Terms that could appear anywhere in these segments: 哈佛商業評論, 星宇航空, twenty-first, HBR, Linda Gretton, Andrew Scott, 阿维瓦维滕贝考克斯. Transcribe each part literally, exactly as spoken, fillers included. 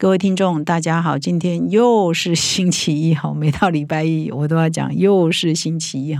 各位听众大家好，今天又是星期一，每到礼拜一我都要讲又是星期一，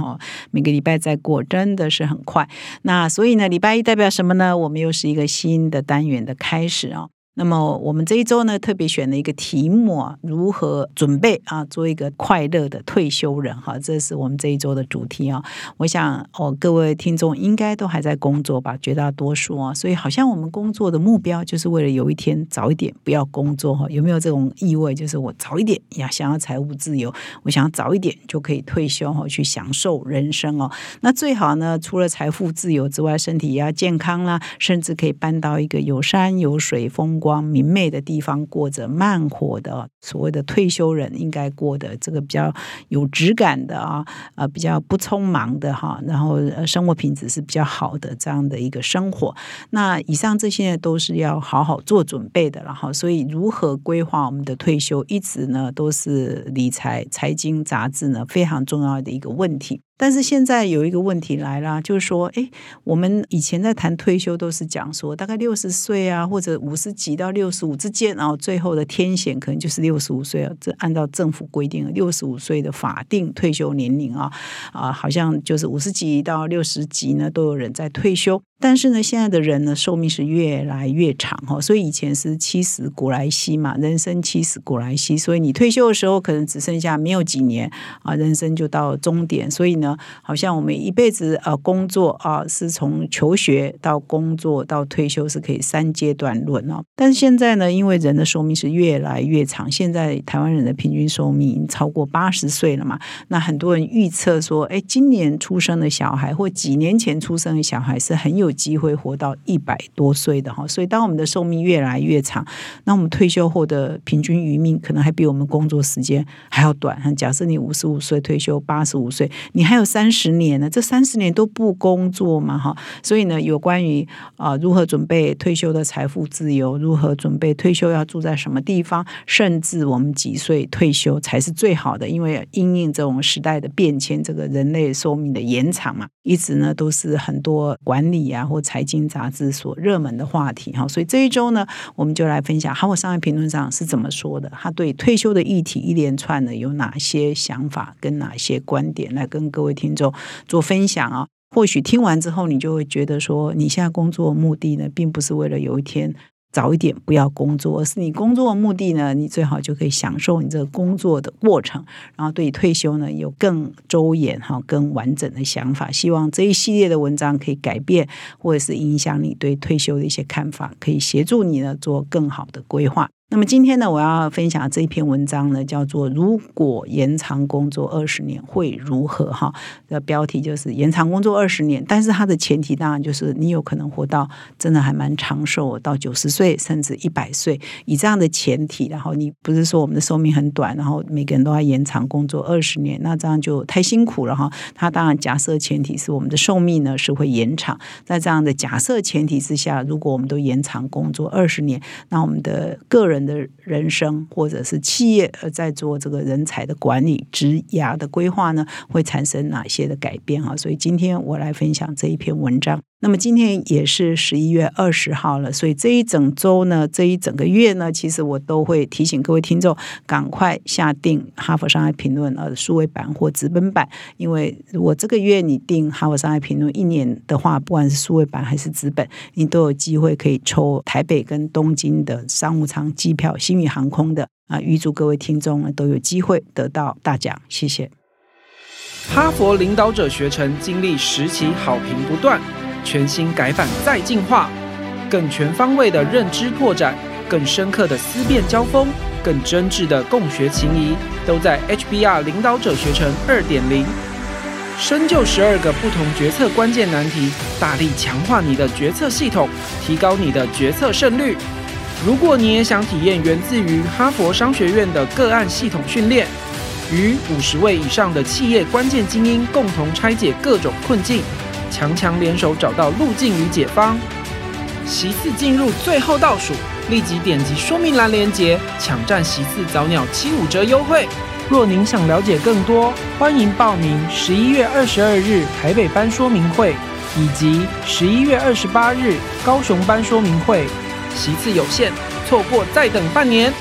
每个礼拜在过真的是很快。那所以呢，礼拜一代表什么呢？我们又是一个新的单元的开始啊。那么我们这一周呢，特别选了一个题目啊，如何准备啊，做一个快乐的退休人哈，这是我们这一周的主题啊。我想哦，各位听众应该都还在工作吧，绝大多数啊，所以好像我们工作的目标就是为了有一天早一点不要工作哈，有没有这种意味？就是我早一点呀，想要财务自由，我想要早一点就可以退休哈，去享受人生哦。那最好呢，除了财富自由之外，身体也要健康啦，甚至可以搬到一个有山有水风光光明媚的地方，过着慢活的所谓的退休人应该过的这个比较有质感的啊，呃、比较不匆忙的哈，然后生活品质是比较好的这样的一个生活。那以上这些都是要好好做准备的了哈。所以如何规划我们的退休，一直呢都是理财财经杂志呢非常重要的一个问题。但是现在有一个问题来啦，就是说诶，我们以前在谈退休都是讲说大概六十岁啊，或者五十几到六十五之间，然后最后的天险可能就是六十五岁啊，这按照政府规定六十五岁的法定退休年龄啊，啊，好像就是五十几到六十几呢都有人在退休。但是呢，现在的人呢寿命是越来越长哈，所以以前是七十古来稀嘛，人生七十古来稀，所以你退休的时候可能只剩下没有几年啊，人生就到终点。所以呢，好像我们一辈子呃工作啊，是从求学到工作到退休是可以三阶段论哦。但是现在呢，因为人的寿命是越来越长，现在台湾人的平均寿命已经超过八十岁了嘛，那很多人预测说，哎，今年出生的小孩或几年前出生的小孩是很有有机会活到一百多岁的哈，所以当我们的寿命越来越长，那我们退休后的平均余命可能还比我们工作时间还要短。假设你五十五岁退休，八十五岁，你还有三十年呢，这三十年都不工作嘛哈。所以呢，有关于啊、呃、如何准备退休的财富自由，如何准备退休要住在什么地方，甚至我们几岁退休才是最好的，因为因应这种时代的变迁，这个人类寿命的延长嘛，一直呢都是很多管理啊。然后财经杂志所热门的话题，所以这一周呢，我们就来分享哈佛商业评论上是怎么说的，他对退休的议题一连串呢有哪些想法跟哪些观点，来跟各位听众做分享啊。或许听完之后你就会觉得说，你现在工作的目的呢并不是为了有一天早一点不要工作，而是你工作的目的呢，你最好就可以享受你这个工作的过程，然后对你退休呢有更周延更完整的想法。希望这一系列的文章可以改变或者是影响你对退休的一些看法，可以协助你呢做更好的规划。那么今天呢，我要分享这一篇文章呢，叫做如果延长工作二十年会如何哈，的标题就是延长工作二十年，但是它的前提当然就是你有可能活到真的还蛮长寿，到九十岁甚至一百岁，以这样的前提，然后你不是说我们的寿命很短，然后每个人都要延长工作二十年，那这样就太辛苦了哈。它当然假设前提是我们的寿命呢是会延长，在这样的假设前提之下，如果我们都延长工作二十年，那我们的个人的人生或者是企业在做这个人才的管理职涯的规划呢会产生哪些的改变哈？所以今天我来分享这一篇文章。那么今天也是十一月二十号了，所以这一整周呢，这一整个月呢，其实我都会提醒各位听众赶快下订哈佛商业评论呃数位版或纸本版，因为如果这个月你订哈佛商业评论一年的话，不管是数位版还是纸本，你都有机会可以抽台北跟东京的商务舱机票，星宇航空的啊，预祝各位听众呢都有机会得到大奖，谢谢。哈佛领导者学程经历十期好评不断，全新改版再进化，更全方位的认知拓展，更深刻的思辨交锋，更真挚的共学情谊，都在 H B R 领导者学程 二点零。 深究十二个不同决策关键难题，大力强化你的决策系统，提高你的决策胜率。如果你也想体验源自于哈佛商学院的个案系统训练，与五十位以上的企业关键精英共同拆解各种困境，强强联手找到路径与解方。席次进入最后倒数，立即点击说明栏连结，抢占席次早鸟七五折优惠。若您想了解更多，欢迎报名十一月二十二日台北班说明会以及十一月二十八日高雄班说明会，席次有限，错过再等半年。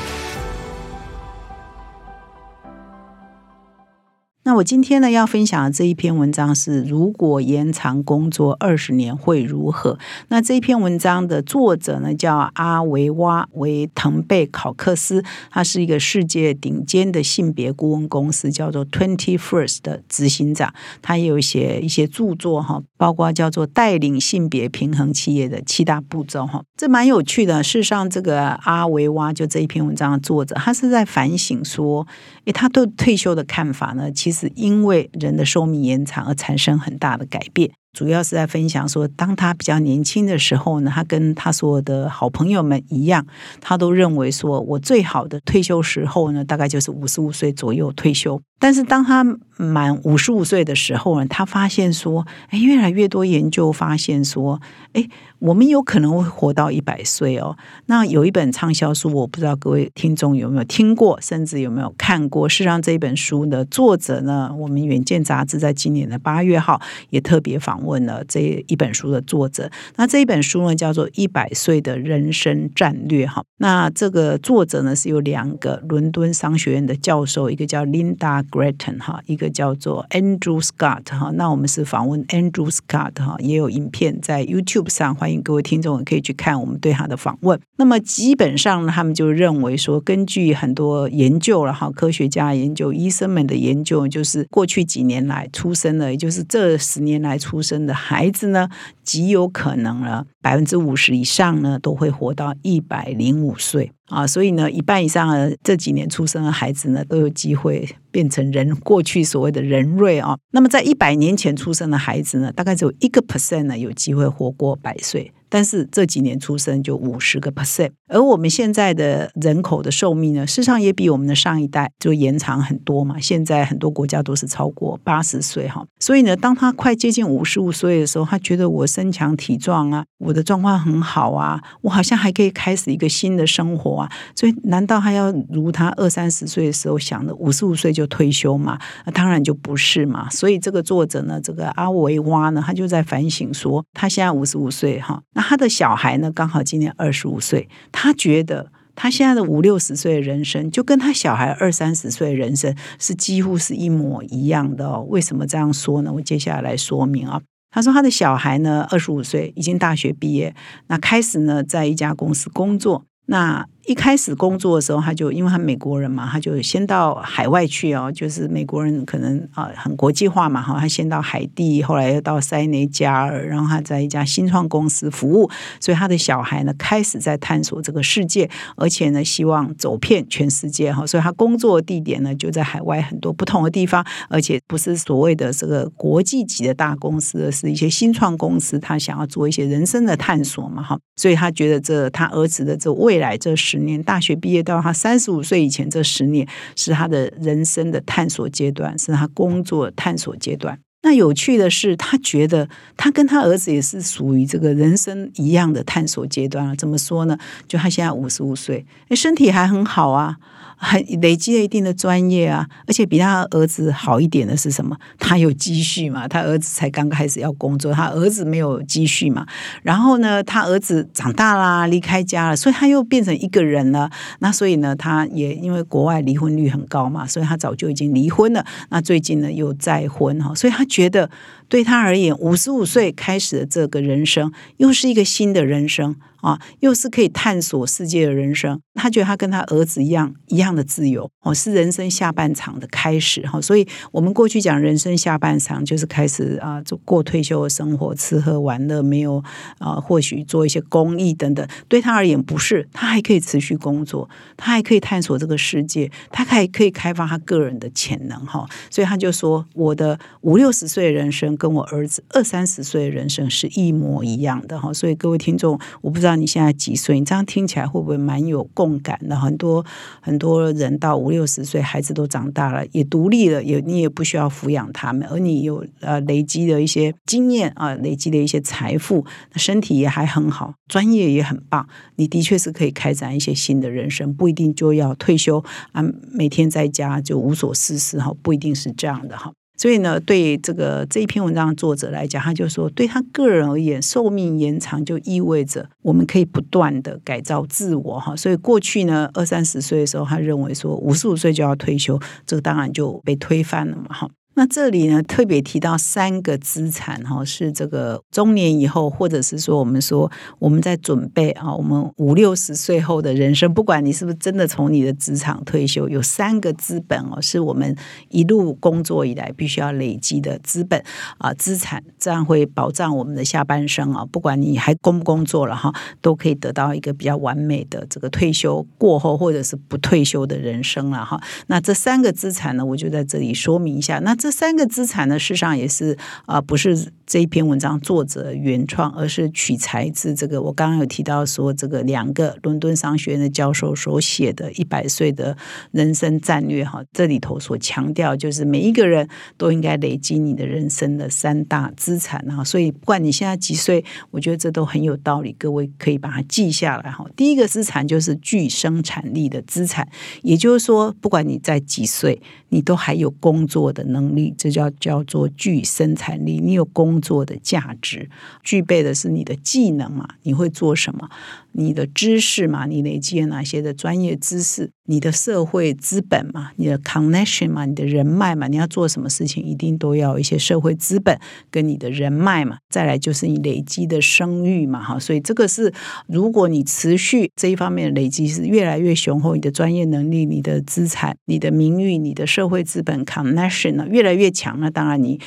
那我今天呢要分享的这一篇文章是如果延长工作二十年会如何。那这一篇文章的作者呢叫阿维瓦维滕贝考克斯，他是一个世界顶尖的性别顾问公司叫做 twenty-first 的执行长，他也有写一些著作，包括叫做带领性别平衡企业的七大步骤。这蛮有趣的，事实上这个阿维瓦就这一篇文章的作者，他是在反省说诶他对退休的看法呢其实是因为人的寿命延长而产生很大的改变，主要是在分享说当他比较年轻的时候呢，他跟他所有的好朋友们一样，他都认为说我最好的退休时候呢大概就是五十五岁左右退休。但是当他满五十五岁的时候呢，他发现说诶越来越多研究发现说诶我们有可能会活到一百岁哦。那有一本畅销书，我不知道各位听众有没有听过，甚至有没有看过，事实上这本书的作者呢，我们远见杂志在今年的八月号也特别访问问了这一本书的作者。那这一本书呢叫做一百岁的人生战略。那这个作者呢是有两个伦敦商学院的教授，一个叫 Linda Gretton， 一个叫做 Andrew Scott。 那我们是访问 Andrew Scott， 也有影片在 YouTube 上，欢迎各位听众可以去看我们对他的访问。那么基本上他们就认为说，根据很多研究了，科学家研究，医生们的研究，就是过去几年来出生了，也就是这十年来出生的孩子呢，极有可能呢，百分之五十以上呢，都会活到一百零五岁。啊，所以呢，一半以上的这几年出生的孩子呢，都有机会变成人过去所谓的人瑞啊。那么在一百年前出生的孩子呢，大概只有一个 percent 呢有机会活过百岁，但是这几年出生就五十个 percent。而我们现在的人口的寿命呢，事实上也比我们的上一代就延长很多嘛。现在很多国家都是超过八十岁哈，所以呢，当他快接近五十五岁的时候，他觉得我身强体壮啊，我的状况很好啊，我好像还可以开始一个新的生活。所以难道他要如他二三十岁的时候想的五十五岁就退休吗？当然就不是嘛。所以这个作者呢，这个阿维瓦呢，他就在反省说，他现在五十五岁哈，那他的小孩呢刚好今年二十五岁，他觉得他现在的五六十岁的人生就跟他小孩二三十岁的人生是几乎是一模一样的哦。为什么这样说呢？我接下来来说明啊。他说他的小孩呢二十五岁已经大学毕业，那开始呢在一家公司工作。那一开始工作的时候，他就因为他美国人嘛，他就先到海外去哦，就是美国人可能啊、呃、很国际化嘛，他先到海地，后来又到塞内加尔，然后他在一家新创公司服务，所以他的小孩呢开始在探索这个世界，而且呢希望走遍全世界哈，所以他工作的地点呢就在海外很多不同的地方，而且不是所谓的这个国际级的大公司，而是一些新创公司，他想要做一些人生的探索嘛哈，所以他觉得这他儿子的这未来这十年，大学毕业到他三十五岁以前这十年是他的人生的探索阶段，是他工作探索阶段。那有趣的是，他觉得他跟他儿子也是属于这个人生一样的探索阶段了。怎么说呢？就他现在五十五岁，身体还很好啊，还累积了一定的专业啊，而且比他儿子好一点的是什么？他有积蓄嘛，他儿子才刚开始要工作，他儿子没有积蓄嘛。然后呢，他儿子长大啦，离开家了，所以他又变成一个人了。那所以呢，他也因为国外离婚率很高嘛，所以他早就已经离婚了。那最近呢又再婚哈，所以他觉得对他而言，五十五岁开始的这个人生又是一个新的人生啊，又是可以探索世界的人生。他觉得他跟他儿子一样一样的自由哦，是人生下半场的开始哈。所以我们过去讲人生下半场就是开始啊，就过退休的生活，吃喝玩乐，没有啊，或许做一些公益等等。对他而言不是，他还可以持续工作，他还可以探索这个世界，他还可以开发他个人的潜能哈。所以他就说，我的五六十岁的人生跟我儿子二三十岁的人生是一模一样的哈。所以各位听众，我不知道你现在几岁，你这样听起来会不会蛮有共感的？很多很多人到五六十岁，孩子都长大了，也独立了，也你也不需要抚养他们，而你有呃累积的一些经验啊、呃，累积的一些财富，身体也还很好，专业也很棒，你的确是可以开展一些新的人生，不一定就要退休啊，每天在家就无所事事哈，不一定是这样的哈。所以呢，对这个这一篇文章的作者来讲，他就说，对他个人而言，寿命延长就意味着我们可以不断的改造自我哈。所以过去呢，二三十岁的时候，他认为说五十五岁就要退休，这个当然就被推翻了嘛哈。那这里呢，特别提到三个资产哈，是这个中年以后，或者是说我们说我们在准备啊，我们五六十岁后的人生，不管你是不是真的从你的职场退休，有三个资本哦，是我们一路工作以来必须要累积的资本啊资产，这样会保障我们的下半生啊，不管你还工不工作了哈，都可以得到一个比较完美的这个退休过后或者是不退休的人生了哈。那这三个资产呢，我就在这里说明一下。那这这三个资产呢，事实上也是啊、呃，不是这一篇文章作者原创，而是取材自这个我刚刚有提到说，这个两个伦敦商学院的教授所写的《一百岁的人生战略》哈，这里头所强调就是每一个人都应该累积你的人生的三大资产哈，所以不管你现在几岁，我觉得这都很有道理，各位可以把它记下来哈。第一个资产就是具生产力的资产，也就是说，不管你在几岁，你都还有工作的能力。这叫叫做具生产力，你有工作的价值，具备的是你的技能嘛？你会做什么？你的知识嘛？你累积了哪些的专业知识？你的社会资本嘛？你的 connection 嘛？你的人脉嘛？你要做什么事情，一定都要有一些社会资本跟你的人脉嘛。再来就是你累积的声誉嘛，哈，所以这个是如果你持续这一方面的累积是越来越雄厚，你的专业能力、你的资产、你的名誉、你的社会资本 connection 呢，越来越强，那当然你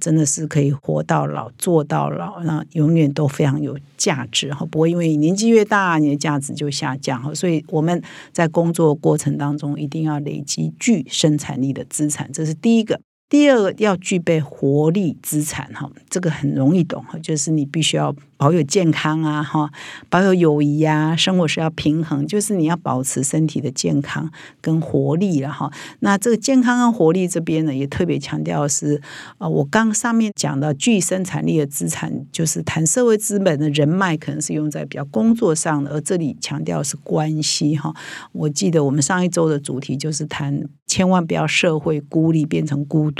真的是可以活到老做到老，那永远都非常有价值，不会因为年纪越大你的价值就下降。所以我们在工作过程当中一定要累积具生产力的资产，这是第一个。第二个要具备活力资产，这个很容易懂，就是你必须要保有健康啊，保有友谊啊，生活是要平衡，就是你要保持身体的健康跟活力了哈。那这个健康跟活力这边呢，也特别强调的是，呃，我刚上面讲的具生产力的资产，就是谈社会资本的人脉，可能是用在比较工作上的，而这里强调的是关系哈。我记得我们上一周的主题就是谈，千万不要社会孤立变成孤独。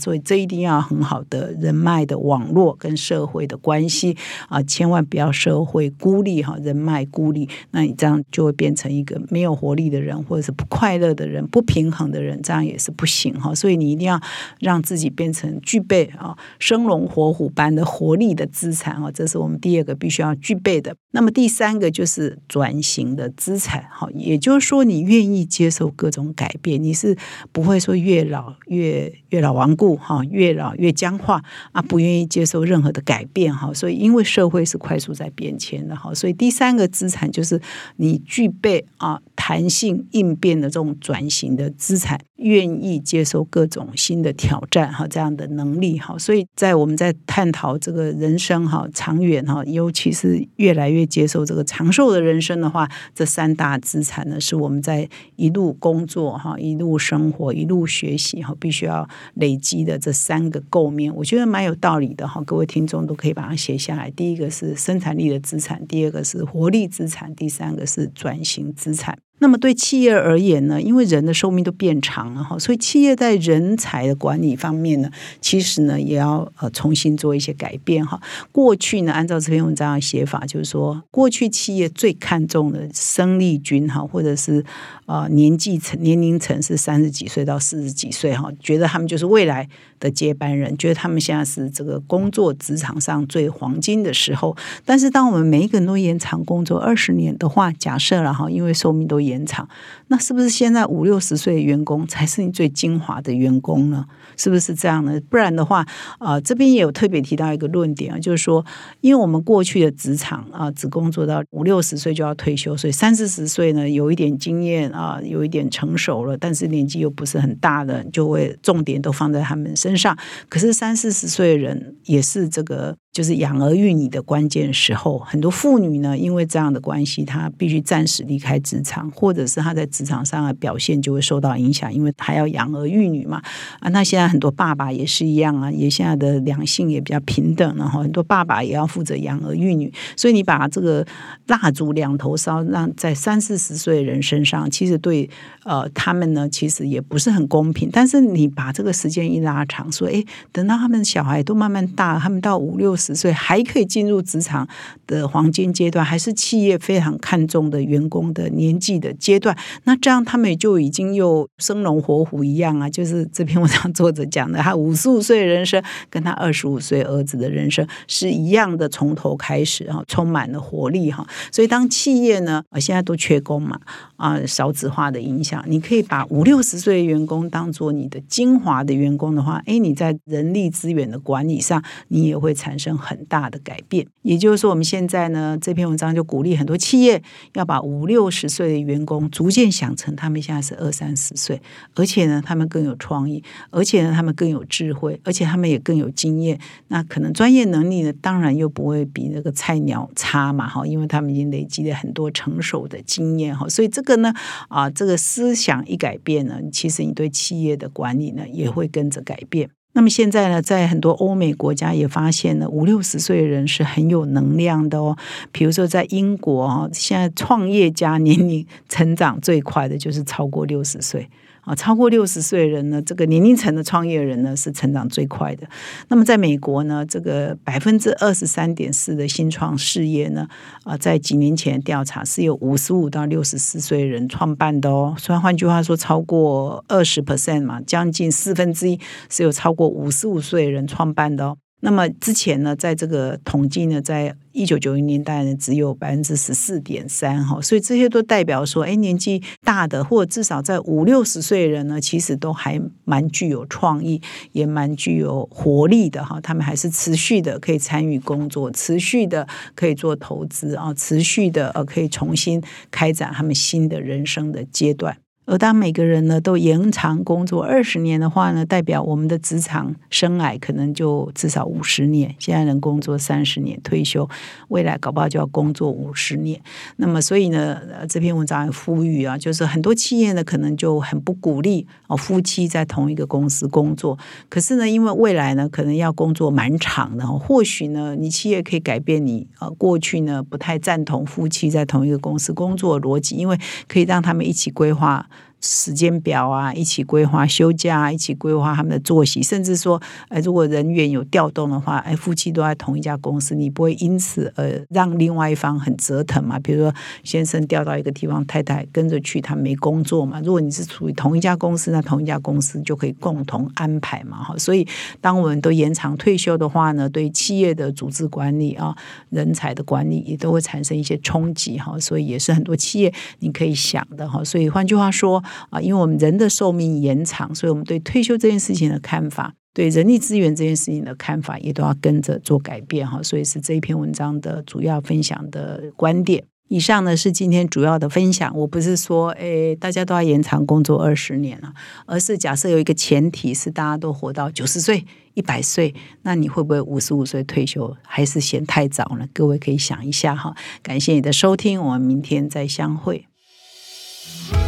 所以这一定要很好的人脉的网络跟社会的关系啊，千万不要社会孤立哈，人脉孤立，那你这样就会变成一个没有活力的人，或者是不快乐的人、不平衡的人，这样也是不行哈。所以你一定要让自己变成具备啊生龙活虎般的活力的资产啊，这是我们第二个必须要具备的。那么第三个就是转型的资产哈，也就是说你愿意接受各种改变，你是不会说越老越越越老顽固哈，越老越僵化啊，不愿意接受任何的改变哈，所以因为社会是快速在变迁的哈，所以第三个资产就是你具备啊弹性应变的这种转型的资产，愿意接受各种新的挑战哈，这样的能力哈，所以在我们在探讨这个人生哈长远哈，尤其是越来越接受这个长寿的人生的话，这三大资产呢，是我们在一路工作哈、一路生活、一路学习哈，必须要累积的这三个构面，我觉得蛮有道理的哈，各位听众都可以把它写下来。第一个是生产力的资产，第二个是活力资产，第三个是转型资产。那么对企业而言呢，因为人的寿命都变长了哈，所以企业在人才的管理方面呢，其实呢也要呃重新做一些改变哈。过去呢，按照这篇文章的写法，就是说过去企业最看重的生力军哈，或者是呃年纪层年龄层是三十几岁到四十几岁哈，觉得他们就是未来的接班人，觉得他们现在是这个工作职场上最黄金的时候。但是当我们每一个人都延长工作二十年的话，假设了哈，因为寿命都延长，那是不是现在五六十岁的员工才是你最精华的员工呢？是不是这样呢？不然的话、呃、这边也有特别提到一个论点、啊、就是说因为我们过去的职场、啊、只工作到五六十岁就要退休，所以三四十岁呢有一点经验、啊、有一点成熟了，但是年纪又不是很大的，就会重点都放在他们身上。可是三四十岁的人也是这个就是养儿育女的关键时候，很多妇女呢因为这样的关系，她必须暂时离开职场，或者是她在职场上的表现就会受到影响，因为她要养儿育女嘛、啊、那现在很多爸爸也是一样啊，也现在的两性也比较平等，然后很多爸爸也要负责养儿育女，所以你把这个蜡烛两头烧，让在三四十岁的人身上，其实对、呃、他们呢其实也不是很公平。但是你把这个时间一拉长，说哎，等到他们小孩都慢慢大了，他们到五六十岁还可以进入职场的黄金阶段，还是企业非常看重的员工的年纪的阶段，那这样他们也就已经又生龙活虎一样啊。就是这篇文章作者讲的，他五十五岁的人生跟他二十五岁儿子的人生是一样的，从头开始，充满了活力。所以当企业呢现在都缺工嘛，啊，少子化的影响，你可以把五六十岁的员工当做你的精华的员工的话，哎，你在人力资源的管理上你也会产生很大的改变。也就是说我们现在呢，这篇文章就鼓励很多企业要把五六十岁的员工逐渐想成他们现在是二三十岁，而且呢他们更有创意，而且呢他们更有智慧，而且他们也更有经验，那可能专业能力呢当然又不会比那个菜鸟差嘛，因为他们已经累积了很多成熟的经验。所以这个呢啊，这个思想一改变呢，其实你对企业的管理呢也会跟着改变。那么现在呢，在很多欧美国家也发现呢，五六十岁的人是很有能量的哦。比如说在英国、哦、现在创业家年龄成长最快的就是超过六十岁。啊，超过六十岁的人呢，这个年龄层的创业人呢是成长最快的。那么在美国呢，这个百分之二十三点四的新创事业呢，啊、呃，在几年前的调查是由五十五到六十四岁的人创办的哦。虽然换句话说，超过二十 percent 嘛，将近四分之一是有超过五十五岁的人创办的哦。那么之前呢，在这个统计呢，在一九九零年代呢，只有百分之十四点三哈，所以这些都代表说，哎，年纪大的或者至少在五六十岁的人呢，其实都还蛮具有创意，也蛮具有活力的哈。他们还是持续的可以参与工作，持续的可以做投资啊，持续的呃可以重新开展他们新的人生的阶段。而当每个人呢都延长工作二十年的话呢，代表我们的职场生涯可能就至少五十年。现在人工作三十年退休，未来搞不好就要工作五十年。那么所以呢，这篇文章也呼吁啊，就是很多企业呢可能就很不鼓励哦夫妻在同一个公司工作。可是呢，因为未来呢可能要工作蛮长的，或许呢你企业可以改变你呃过去呢不太赞同夫妻在同一个公司工作的逻辑，因为可以让他们一起规划时间表啊，一起规划休假啊，一起规划他们的作息，甚至说、呃、如果人员有调动的话、呃、夫妻都在同一家公司，你不会因此而、呃、让另外一方很折腾嘛。比如说先生调到一个地方，太太跟着去，他没工作嘛。如果你是处于同一家公司，那同一家公司就可以共同安排嘛。所以当我们都延长退休的话呢，对企业的组织管理啊、人才的管理也都会产生一些冲击，所以也是很多企业你可以想的。所以换句话说啊，因为我们人的寿命延长，所以我们对退休这件事情的看法，对人力资源这件事情的看法也都要跟着做改变。所以是这一篇文章的主要分享的观点。以上呢是今天主要的分享。我不是说诶大家都要延长工作二十年了，而是假设有一个前提是大家都活到九十岁一百岁，那你会不会五十五岁退休还是嫌太早呢？各位可以想一下哈。感谢你的收听，我们明天再相会。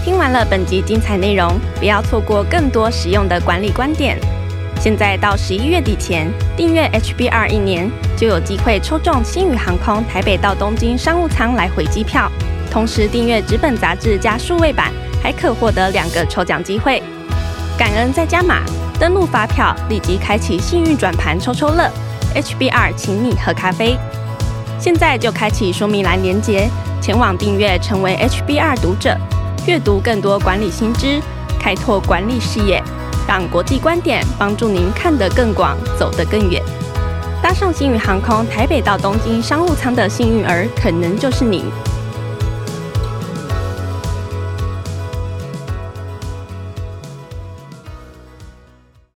听完了本集精彩内容，不要错过更多实用的管理观点。现在到十一月底前订阅 H B R 一年，就有机会抽中星宇航空台北到东京商务舱来回机票。同时订阅纸本杂志加数位版，还可获得两个抽奖机会。感恩再加码，登录发票立即开启幸运转盘抽抽乐。H B R 请你喝咖啡。现在就开启说明栏连结，前往订阅，成为 H B R 读者。阅读更多管理新知，开拓管理视野，让国际观点帮助您看得更广，走得更远。搭上星宇航空台北到东京商务舱的幸运儿，可能就是您。